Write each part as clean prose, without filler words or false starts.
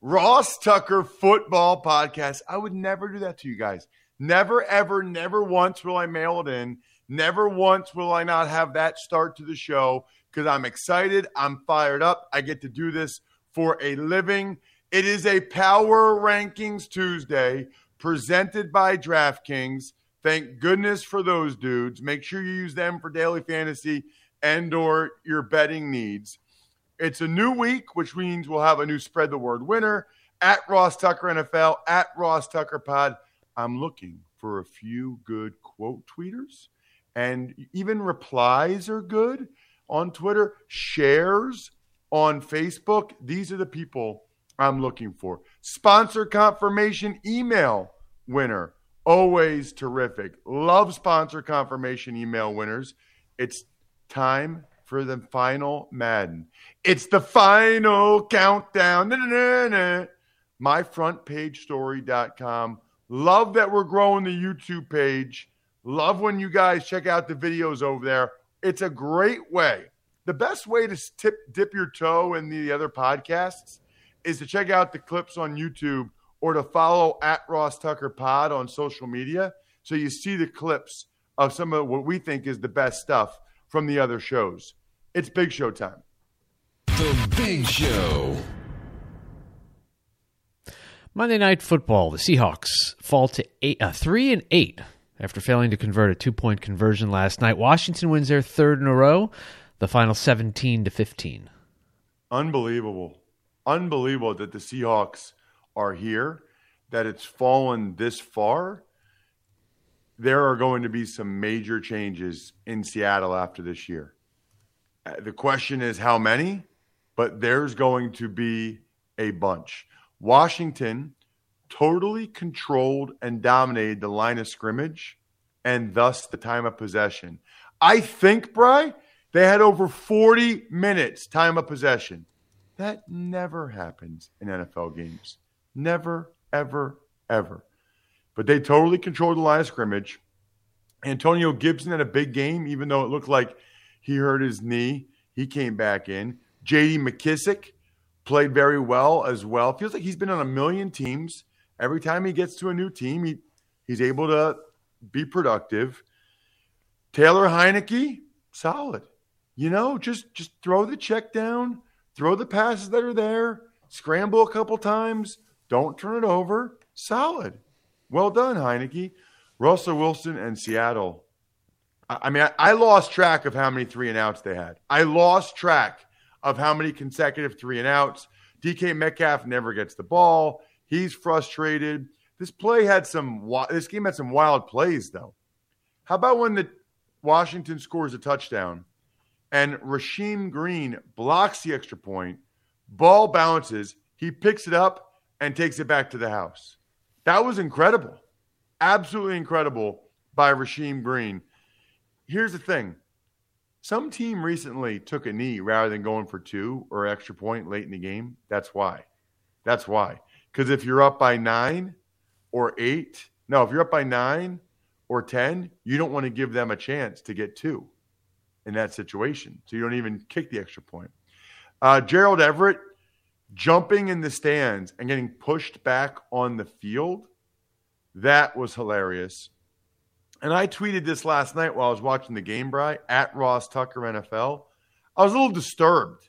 Ross Tucker Football Podcast. I would never do that to you guys. Never, ever, never once will I mail it in. Never once will I not have that start to the show because I'm excited. I'm fired up. I get to do this for a living. It is a Power Rankings Tuesday presented by DraftKings. Thank goodness for those dudes. Make sure you use them for daily fantasy and or your betting needs. It's a new week, which means we'll have a new Spread the Word winner at Ross Tucker NFL, at Ross Tucker Pod. I'm looking for a few good quote tweeters, and even replies are good on Twitter, shares on Facebook. These are the people I'm looking for. Sponsor confirmation email winner, always terrific. Love sponsor confirmation email winners. It's time for the final Madden. It's the final countdown. Myfrontpagestory.com. Love that we're growing the YouTube page. Love when you guys check out the videos over there. It's a great way. The best way to dip your toe in the other podcasts is to check out the clips on YouTube or to follow at Ross Tucker Pod on social media so you see the clips of some of what we think is the best stuff from the other shows. It's Big Show time. The Big Show. Monday Night Football. The Seahawks fall to 3-8 after failing to convert a two-point conversion last night. Washington wins their third in a row. The final 17-15. Unbelievable. Unbelievable that the Seahawks are here, that it's fallen this far. There are going to be some major changes in Seattle after this year. The question is how many, but there's going to be a bunch. Washington totally controlled and dominated the line of scrimmage and thus the time of possession. I think, Bri, they had over 40 minutes time of possession. That never happens in NFL games. Never, ever, ever. But they totally controlled the line of scrimmage. Antonio Gibson had a big game, even though it looked like he hurt his knee. He came back in. J.D. McKissic played very well as well. Feels like he's been on a million teams. Every time he gets to a new team, he's able to be productive. Taylor Heineke, solid. You know, just throw the check down. Throw the passes that are there. Scramble a couple times. Don't turn it over. Solid. Well done, Heineke. Russell Wilson and Seattle. I mean, I lost track of how many three and outs they had. I lost track of how many consecutive three and outs. DK Metcalf never gets the ball. He's frustrated. This game had some wild plays, though. How about when the Washington scores a touchdown and Rasheem Green blocks the extra point, ball bounces, he picks it up and takes it back to the house. That was incredible. Absolutely incredible by Rasheem Green. Here's the thing. Some team recently took a knee rather than going for two or extra point late in the game. That's why. Because if you're up by 9 or 10, you don't want to give them a chance to get two. in that situation. So you don't even kick the extra point. Gerald Everett jumping in the stands and getting pushed back on the field. That was hilarious. And I tweeted this last night while I was watching the game, Bri, at Ross Tucker NFL. I was a little disturbed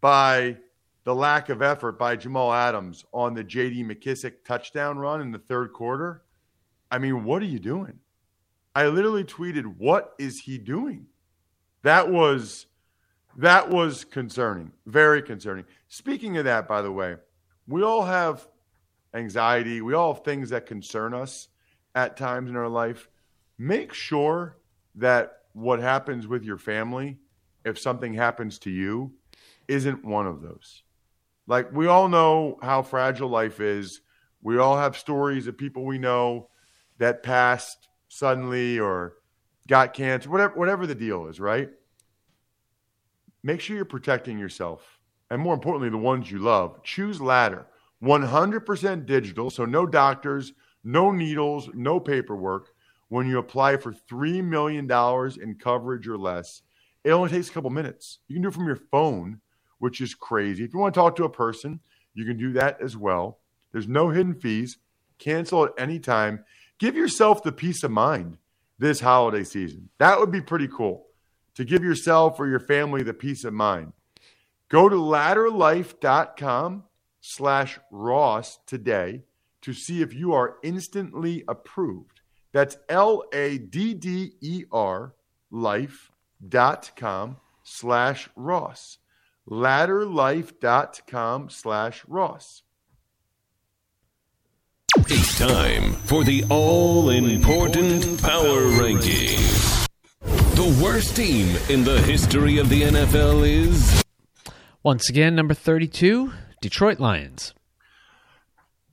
by the lack of effort by Jamal Adams on the J.D. McKissic touchdown run in the third quarter. I mean, what are you doing? I literally tweeted, what is he doing? That was concerning, very concerning. Speaking of that, by the way, we all have anxiety. We all have things that concern us at times in our life. Make sure that what happens with your family, if something happens to you, isn't one of those. Like, we all know how fragile life is. We all have stories of people we know that passed suddenly or got cancer, whatever the deal is, right? Make sure you're protecting yourself. And more importantly, the ones you love. Choose Ladder. 100% digital, so no doctors, no needles, no paperwork. When you apply for $3 million in coverage or less, it only takes a couple minutes. You can do it from your phone, which is crazy. If you want to talk to a person, you can do that as well. There's no hidden fees. Cancel at any time. Give yourself the peace of mind this holiday season. That would be pretty cool, to give yourself or your family the peace of mind. Go to LadderLife.com/Ross today to see if you are instantly approved. That's LadderLife.com/Ross. LadderLife.com/Ross. It's time for the all-important power ranking. The worst team in the history of the NFL is? Once again, number 32, Detroit Lions.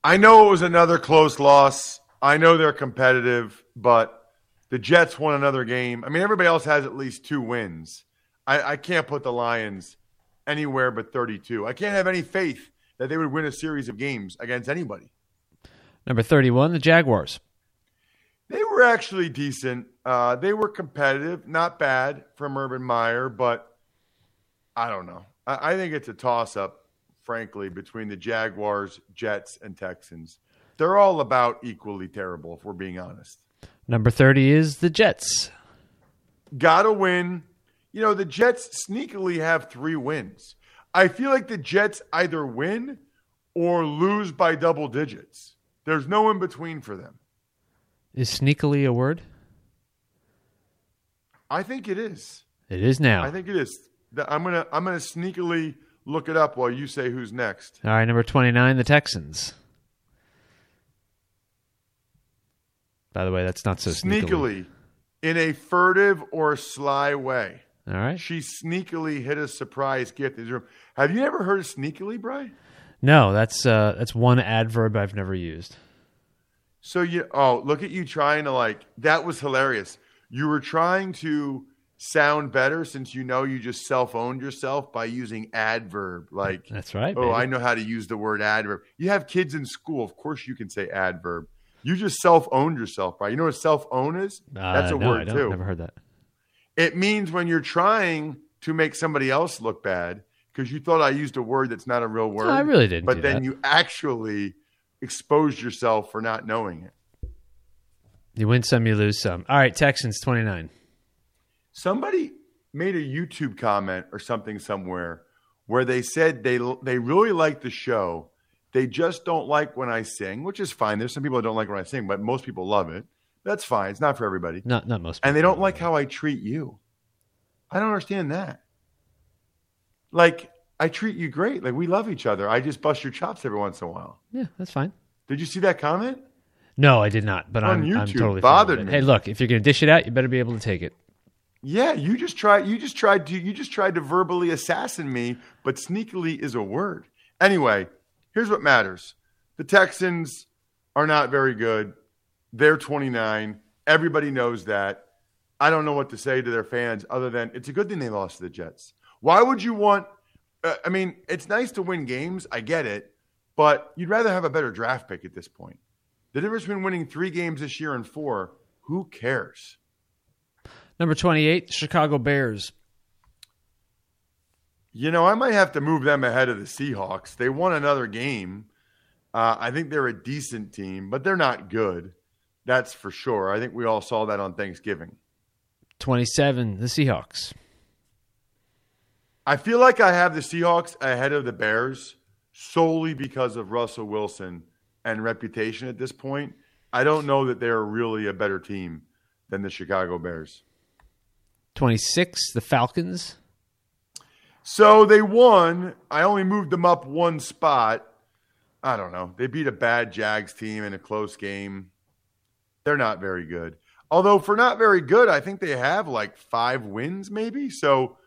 I know it was another close loss. I know they're competitive, but the Jets won another game. I mean, everybody else has at least two wins. I can't put the Lions anywhere but 32. I can't have any faith that they would win a series of games against anybody. Number 31, the Jaguars. They were actually decent. They were competitive, not bad from Urban Meyer, but I don't know. I think it's a toss-up, frankly, between the Jaguars, Jets, and Texans. They're all about equally terrible, if we're being honest. Number 30 is the Jets. Gotta win. You know, the Jets sneakily have three wins. I feel like the Jets either win or lose by double digits. There's no in-between for them. Is sneakily a word? I think it is. It is now. I think it is. I'm gonna sneakily look it up while you say who's next. All right, number 29, the Texans. By the way, that's not so sneakily. In a furtive or sly way. All right. She sneakily hid a surprise gift in his room. Have you ever heard of sneakily, Bri? No, that's one adverb I've never used. So look at you trying to that was hilarious. You were trying to sound better since you just self-owned yourself by using adverb. That's right. Oh, baby. I know how to use the word adverb. You have kids in school. Of course you can say adverb. You just self-owned yourself, right? You know what self-own is? That's a word, too. I've never heard that. It means when you're trying to make somebody else look bad because you thought I used a word that's not a real word. No, I really didn't. But then you actually exposed yourself for not knowing it. You win some, you lose some. All right, Texans, 29. Somebody made a YouTube comment or something somewhere where they said they really liked the show. They just don't like when I sing, which is fine. There's some people that don't like when I sing, but most people love it. That's fine. It's not for everybody. Not most people. And they don't like how I treat you. I don't understand that. I treat you great. We love each other. I just bust your chops every once in a while. Yeah, that's fine. Did you see that comment? No, I did not, but on YouTube, I'm totally bothered me. Hey, look, if you're going to dish it out, you better be able to take it. Yeah, you just tried to verbally assassinate me, but sneakily is a word. Anyway, here's what matters. The Texans are not very good. They're 29. Everybody knows that. I don't know what to say to their fans other than it's a good thing they lost to the Jets. Why would you want – I mean, it's nice to win games. I get it. But you'd rather have a better draft pick at this point. The difference between winning three games this year and four, who cares? Number 28, Chicago Bears. You know, I might have to move them ahead of the Seahawks. They won another game. I think they're a decent team, but they're not good. That's for sure. I think we all saw that on Thanksgiving. 27, the Seahawks. I feel like I have the Seahawks ahead of the Bears solely because of Russell Wilson and reputation at this point. I don't know that they're really a better team than the Chicago Bears. 26, the Falcons. So they won. I only moved them up one spot. I don't know. They beat a bad Jags team in a close game. They're not very good. Although for not very good, I think they have like 5 wins maybe. So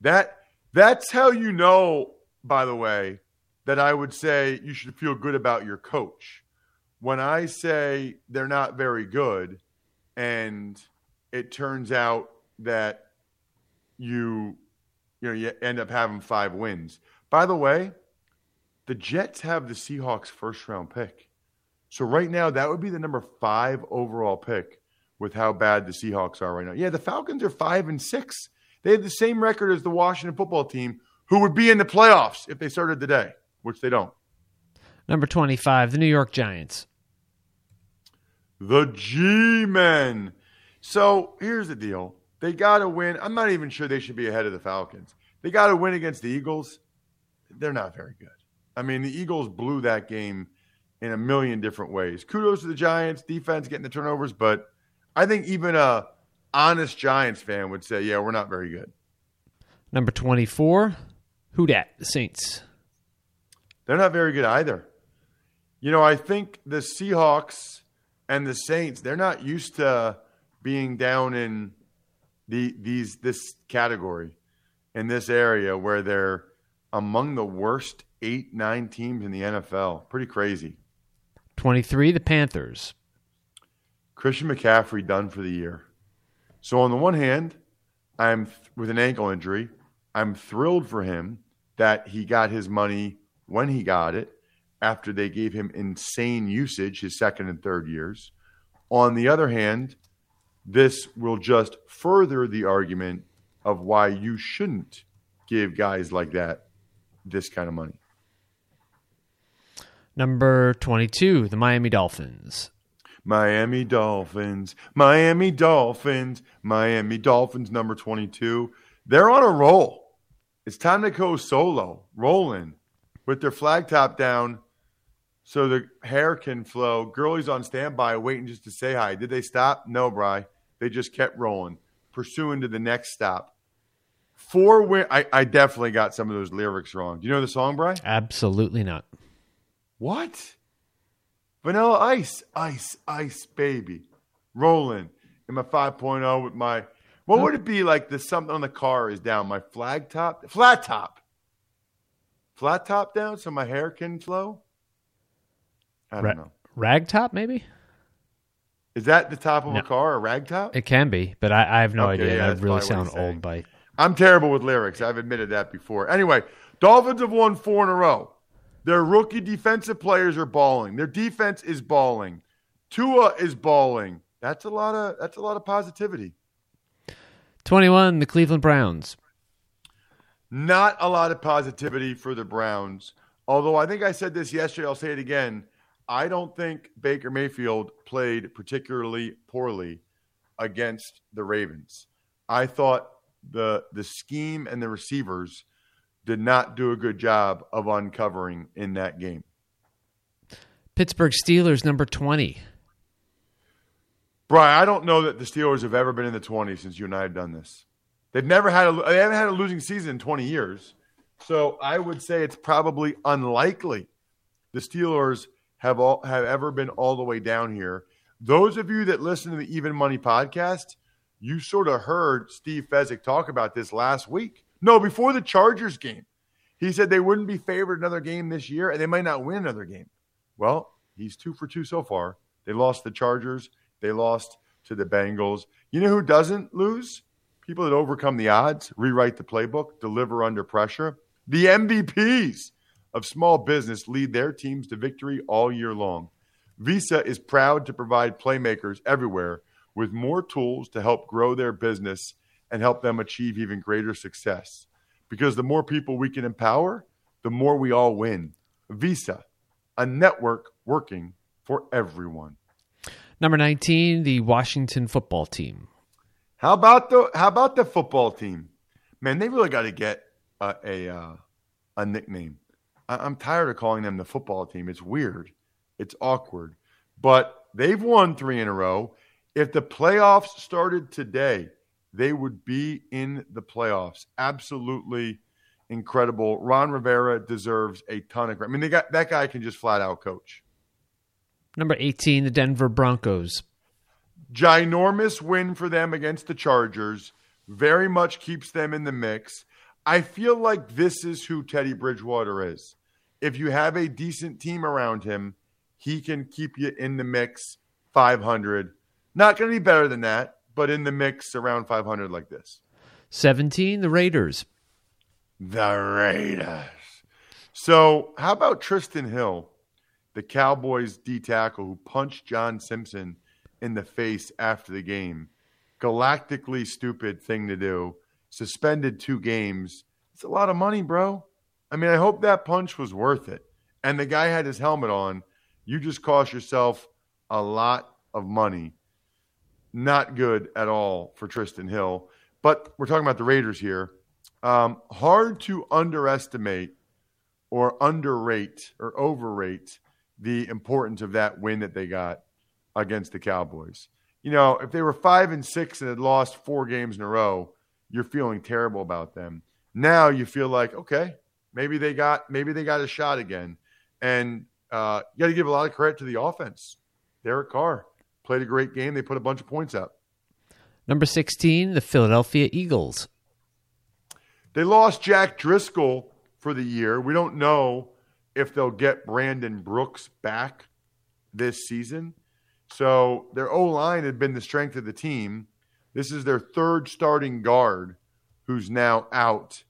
that's how you know, by the way, that I would say you should feel good about your coach. When I say they're not very good and it turns out that you end up having 5 wins. By the way, the Jets have the Seahawks first-round pick. So right now, that would be the number 5 overall pick with how bad the Seahawks are right now. Yeah, the Falcons are 5-6. They have the same record as the Washington Football Team, who would be in the playoffs if they started today, which they don't. Number 25, the New York Giants. The G-Men. So here's the deal. They got to win. I'm not even sure they should be ahead of the Falcons. They got to win against the Eagles. They're not very good. I mean, the Eagles blew that game in a million different ways. Kudos to the Giants, defense getting the turnovers, but I think even a honest Giants fan would say, yeah, we're not very good. Number 24, who dat? The Saints. They're not very good either. You know, I think the Seahawks and the Saints, they're not used to being down in this category, in this area where they're among the worst 8-9 teams in the NFL. Pretty crazy. 23, the Panthers. Christian McCaffrey done for the year. So on the one hand, I'm with an ankle injury. I'm thrilled for him that he got his money when he got it, after they gave him insane usage his second and third years. On the other hand, this will just further the argument of why you shouldn't give guys like that this kind of money. Number 22, the Miami Dolphins. Miami Dolphins, Miami Dolphins, Miami Dolphins, number 22. They're on a roll. It's time to go solo, rolling with their flag top down so the hair can flow. Gurley's on standby waiting just to say hi. Did they stop? No, Bri. They just kept rolling, pursuing to the next stop. 4 wins. I definitely got some of those lyrics wrong. Do you know the song, Bri? Absolutely not. What? Vanilla Ice, ice, ice, baby, rolling in my 5.0 with my, what would it be like the something on the car is down, my flat top down so my hair can flow? I don't know. Rag top maybe? Is that the top of a car, a rag top? It can be, but I have no idea. Yeah, that really sounds old. I'm terrible with lyrics. I've admitted that before. Anyway, Dolphins have won 4 in a row. Their rookie defensive players are balling. Their defense is balling. Tua is balling. That's a lot of positivity. 21, the Cleveland Browns. Not a lot of positivity for the Browns. Although I think I said this yesterday, I'll say it again. I don't think Baker Mayfield played particularly poorly against the Ravens. I thought the scheme and the receivers did not do a good job of uncovering in that game. Pittsburgh Steelers, number 20. Brian, I don't know that the Steelers have ever been in the 20s since you and I have done this. They haven't had a losing season in 20 years. So I would say it's probably unlikely the Steelers have ever been all the way down here. Those of you that listen to the Even Money podcast, you sort of heard Steve Fezzik talk about this last week. No, before the Chargers game, he said they wouldn't be favored another game this year, and they might not win another game. Well, he's 2 for 2 so far. They lost to the Chargers. They lost to the Bengals. You know who doesn't lose? People that overcome the odds, rewrite the playbook, deliver under pressure. The MVPs of small business lead their teams to victory all year long. Visa is proud to provide playmakers everywhere with more tools to help grow their business and help them achieve even greater success. because the more people we can empower, the more we all win. Visa, a network working for everyone. Number 19, the Washington Football Team. How about the football team? Man, they really got to get a nickname. I'm tired of calling them the football team. It's weird. It's awkward. But they've won 3 in a row. If the playoffs started today, they would be in the playoffs. Absolutely incredible. Ron Rivera deserves a ton of credit. I mean, that guy can just flat out coach. Number 18, the Denver Broncos. Ginormous win for them against the Chargers. Very much keeps them in the mix. I feel like this is who Teddy Bridgewater is. If you have a decent team around him, he can keep you in the mix, 500. Not going to be better than that, but in the mix around 500 like this. 17, the Raiders. The Raiders. So how about Tristan Hill, the Cowboys D-tackle who punched John Simpson in the face after the game? Galactically stupid thing to do. Suspended 2 games. It's a lot of money, bro. I mean, I hope that punch was worth it. And the guy had his helmet on. You just cost yourself a lot of money. Not good at all for Tristan Hill. But we're talking about the Raiders here. Hard to underestimate or underrate or overrate the importance of that win that they got against the Cowboys. You know, if they were 5-6 and had lost 4 games in a row, you're feeling terrible about them. Now you feel like, okay, maybe they got a shot again. And you got to give a lot of credit to the offense. Derek Carr played a great game. They put a bunch of points up. Number 16, the Philadelphia Eagles. They lost Jack Driscoll for the year. We don't know if they'll get Brandon Brooks back this season. So their O-line had been the strength of the team. This is their 3rd starting guard who's now out.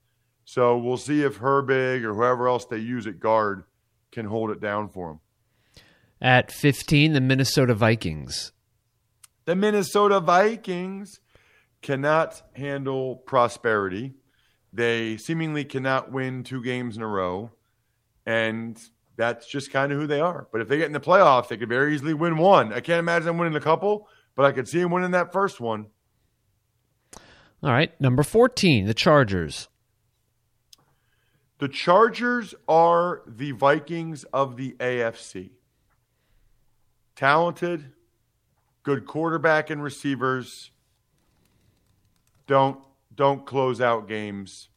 So we'll see if Herbig or whoever else they use at guard can hold it down for them. At 15, the Minnesota Vikings. The Minnesota Vikings cannot handle prosperity. They seemingly cannot win 2 games in a row, and that's just kind of who they are. But if they get in the playoffs, they could very easily win 1. I can't imagine them winning a couple, but I could see them winning that first one. All right, number 14, the Chargers. The Chargers are the Vikings of the AFC. Talented, good quarterback and receivers. Don't close out games.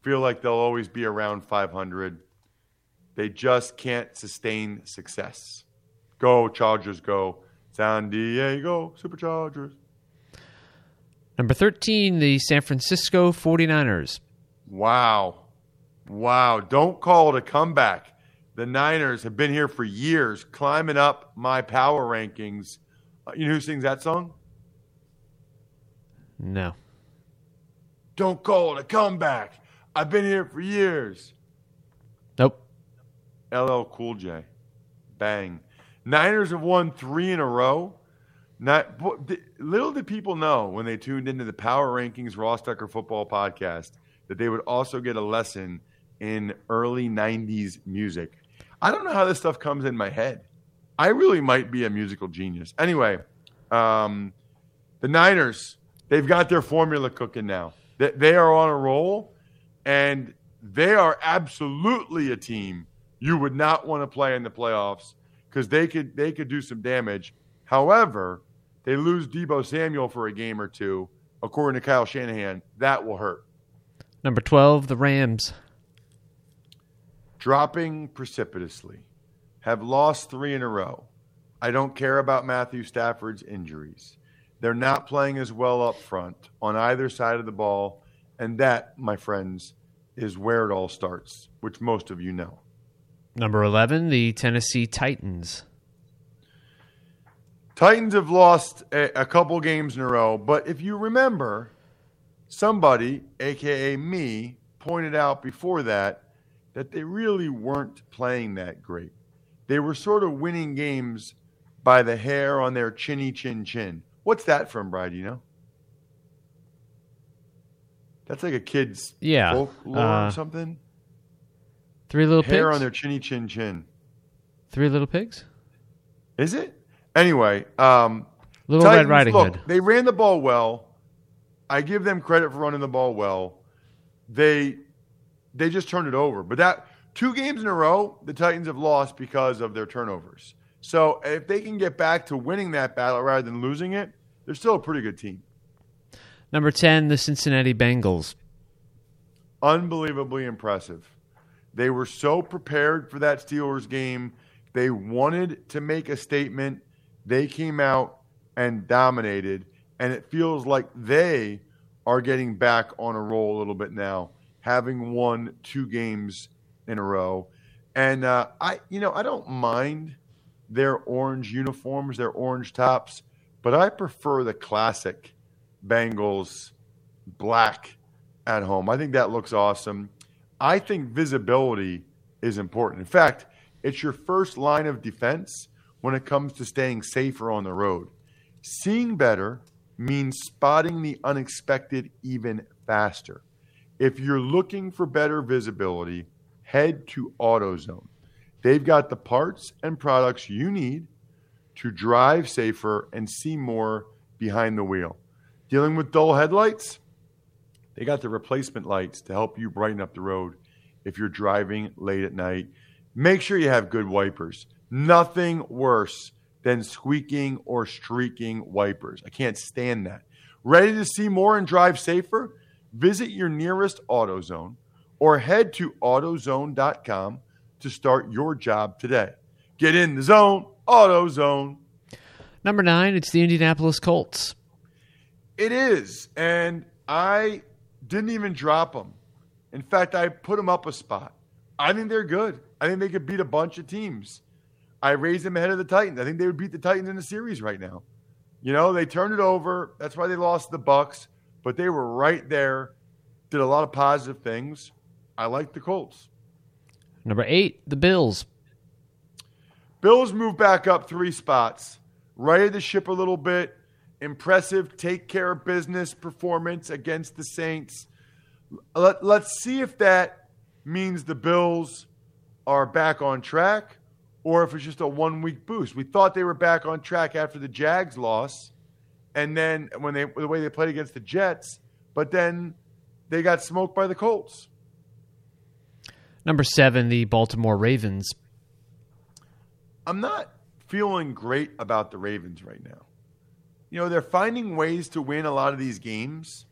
Feel like they'll always be around 500. They just can't sustain success. Go, Chargers, go. San Diego, Superchargers. Number 13, the San Francisco 49ers. Wow. Don't call it a comeback. The Niners have been here for years, climbing up my power rankings. You know who sings that song? No. Don't call it a comeback. I've been here for years. Nope. LL Cool J. Bang. Niners have won 3 in a row. Little did people know when they tuned into the Power Rankings Ross Tucker Football Podcast that they would also get a lesson in early 90s music. I don't know how this stuff comes in my head. I really might be a musical genius. Anyway, the Niners, they've got their formula cooking now. They are on a roll, and they are absolutely a team you would not want to play in the playoffs because they could do some damage. However, they lose Deebo Samuel for a game or 2. According to Kyle Shanahan, that will hurt. Number 12, the Rams. Dropping precipitously. Have lost 3 in a row. I don't care about Matthew Stafford's injuries. They're not playing as well up front on either side of the ball. And that, my friends, is where it all starts, which most of you know. Number 11, the Tennessee Titans. Titans have lost a couple games in a row. But if you remember, somebody, a.k.a. me, pointed out before that they really weren't playing that great. They were sort of winning games by the hair on their chinny chin chin. What's that from, Bri? Do you know? That's like a kid's folklore or something. Three little pigs? Hair on their chinny chin chin. Three little pigs? Is it? Anyway. Little Titans, Red Riding Hood. Look, they ran the ball well. I give them credit for running the ball well. They just turned it over. But that 2 games in a row, the Titans have lost because of their turnovers. So if they can get back to winning that battle rather than losing it, they're still a pretty good team. Number 10, the Cincinnati Bengals. Unbelievably impressive. They were so prepared for that Steelers game. They wanted to make a statement. They came out and dominated, and it feels like they are getting back on a roll a little bit now, having won 2 games in a row. And I don't mind their orange uniforms, their orange tops, but I prefer the classic Bengals black at home. I think that looks awesome. I think visibility is important. In fact, it's your first line of defense when it comes to staying safer on the road. Seeing better means spotting the unexpected even faster. If you're looking for better visibility, head to AutoZone. They've got the parts and products you need to drive safer and see more behind the wheel. Dealing with dull headlights? They got the replacement lights to help you brighten up the road if you're driving late at night. Make sure you have good wipers. Nothing worse than squeaking or streaking wipers. I can't stand that. Ready to see more and drive safer? Visit your nearest AutoZone or head to AutoZone.com to start your job today. Get in the zone, AutoZone. Number 9, it's the Indianapolis Colts. It is, and I didn't even drop them. In fact, I put them up a spot. I think they're good. I think they could beat a bunch of teams. I raised them ahead of the Titans. I think they would beat the Titans in the series right now. You know, they turned it over. That's why they lost the Bucks. But they were right there, did a lot of positive things. I like the Colts. Number 8, the Bills. Bills move back up 3 spots. Righted the ship a little bit. Impressive take care of business performance against the Saints. Let's see if that means the Bills are back on track or if it's just a 1-week boost. We thought they were back on track after the Jags loss and then when the way they played against the Jets, but then they got smoked by the Colts. Number 7, the Baltimore Ravens. I'm not feeling great about the Ravens right now. You know, they're finding ways to win a lot of these games,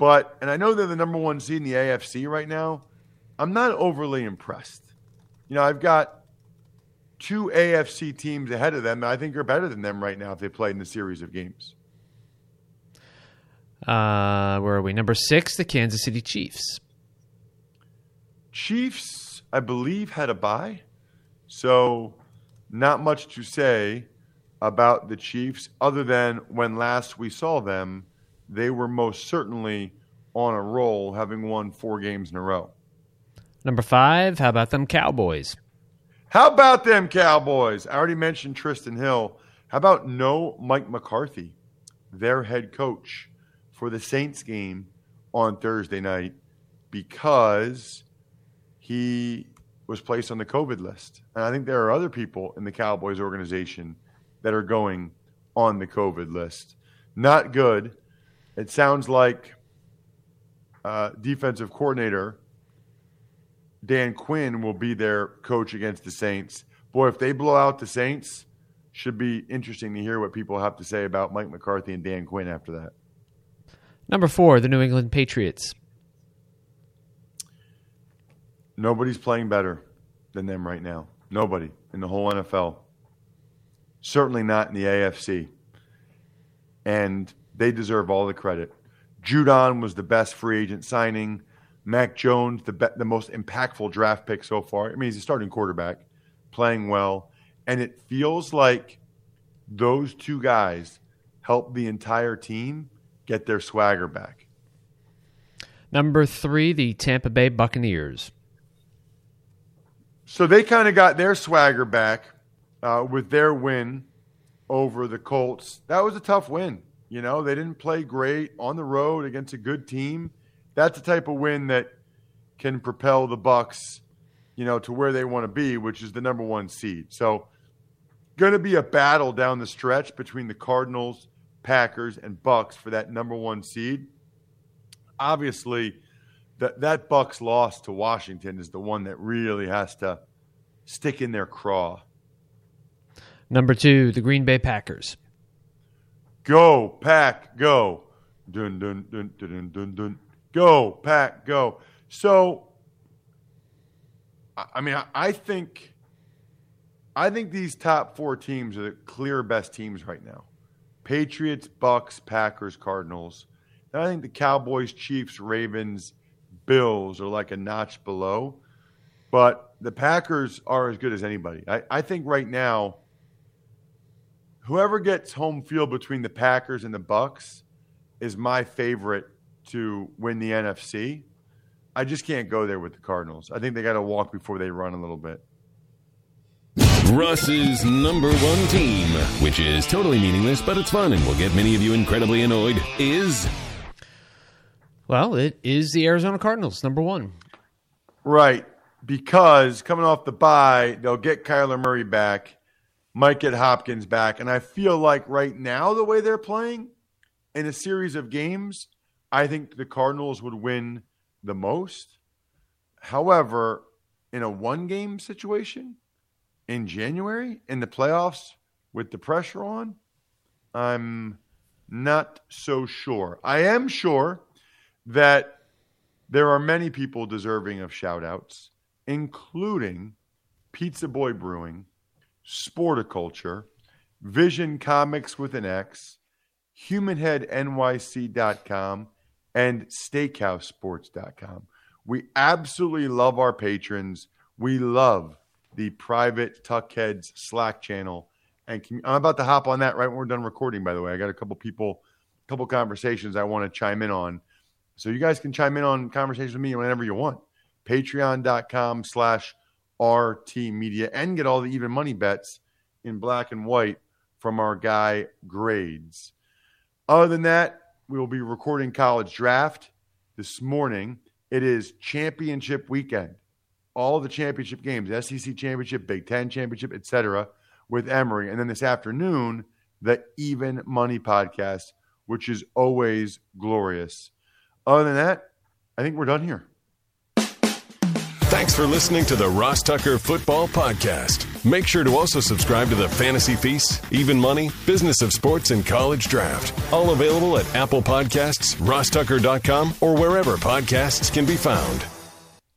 and I know they're the number 1 seed in the AFC right now. I'm not overly impressed. You know, I've got 2 AFC teams ahead of them, and I think are better than them right now if they played in the series of games. Where are we? Number 6, the Kansas City Chiefs. Chiefs, I believe, had a bye, so not much to say about the Chiefs other than when last we saw them, they were most certainly on a roll, having won 4 games in a row. Number 5, how about them Cowboys? How about them Cowboys? I already mentioned Tristan Hill. How about no Mike McCarthy, their head coach for the Saints game on Thursday night, because he was placed on the COVID list. And I think there are other people in the Cowboys organization that are going on the COVID list. Not good. It sounds like defensive coordinator Dan Quinn will be their coach against the Saints. Boy, if they blow out the Saints, should be interesting to hear what people have to say about Mike McCarthy and Dan Quinn after that. Number 4, the New England Patriots. Nobody's playing better than them right now. Nobody in the whole NFL. Certainly not in the AFC. And they deserve all the credit. Judon was the best free agent signing. Mac Jones, the most impactful draft pick so far. I mean, he's a starting quarterback, playing well. And it feels like those 2 guys helped the entire team get their swagger back. Number 3, the Tampa Bay Buccaneers. So they kind of got their swagger back with their win over the Colts. That was a tough win. You know, they didn't play great on the road against a good team. that's the type of win that can propel the Bucs, you know, to where they want to be, which is the number one seed. So going to be a battle down the stretch between the Cardinals, Packers, and Bucs for that number one seed. Obviously, that Bucs loss to Washington is the one that really has to stick in their craw. Number two, the Green Bay Packers. Go, Pack, go. Dun, dun, dun, dun, dun, dun, dun. Go, Pack, go. So, I mean, I think these top four teams are the clear best teams right now. Patriots, Bucs, Packers, Cardinals. And I think the Cowboys, Chiefs, Ravens, Bills are like a notch below. But the Packers are as good as anybody. I think right now, whoever gets home field between the Packers and the Bucs is my favorite to win the NFC. I just can't go there with the Cardinals. I think they got to walk before they run a little bit. Russ's number one team, which is totally meaningless, but it's fun and will get many of you incredibly annoyed, is? Well, it is the Arizona Cardinals, number one. Right, because coming off the bye, they'll get Kyler Murray back, might get Hopkins back, and I feel like right now the way they're playing in a series of games, I think the Cardinals would win the most. However, in a one-game situation, in January, in the playoffs, with the pressure on, I'm not so sure. I am sure that there are many people deserving of shout-outs, including Pizza Boy Brewing, Sportaculture, Vision Comics with an X, HumanHeadNYC.com, and SteakhouseSports.com. We absolutely love our patrons. We love the private Tuckheads Slack channel. And I'm about to hop on that right when we're done recording, by the way. I got a couple conversations I want to chime in on. So you guys can chime in on conversations with me whenever you want. Patreon.com/RT Media, and get all the even money bets in black and white from our guy Grades. Other than that, we will be recording College Draft this morning. It is championship weekend. All the championship games, SEC championship, Big Ten championship, etc., with Emory. And then this afternoon, the Even Money podcast, which is always glorious. Other than that, I think we're done here. Thanks for listening to the Ross Tucker Football Podcast. Make sure to also subscribe to the Fantasy Feast, Even Money, Business of Sports, and College Draft. All available at Apple Podcasts, rostucker.com, or wherever podcasts can be found.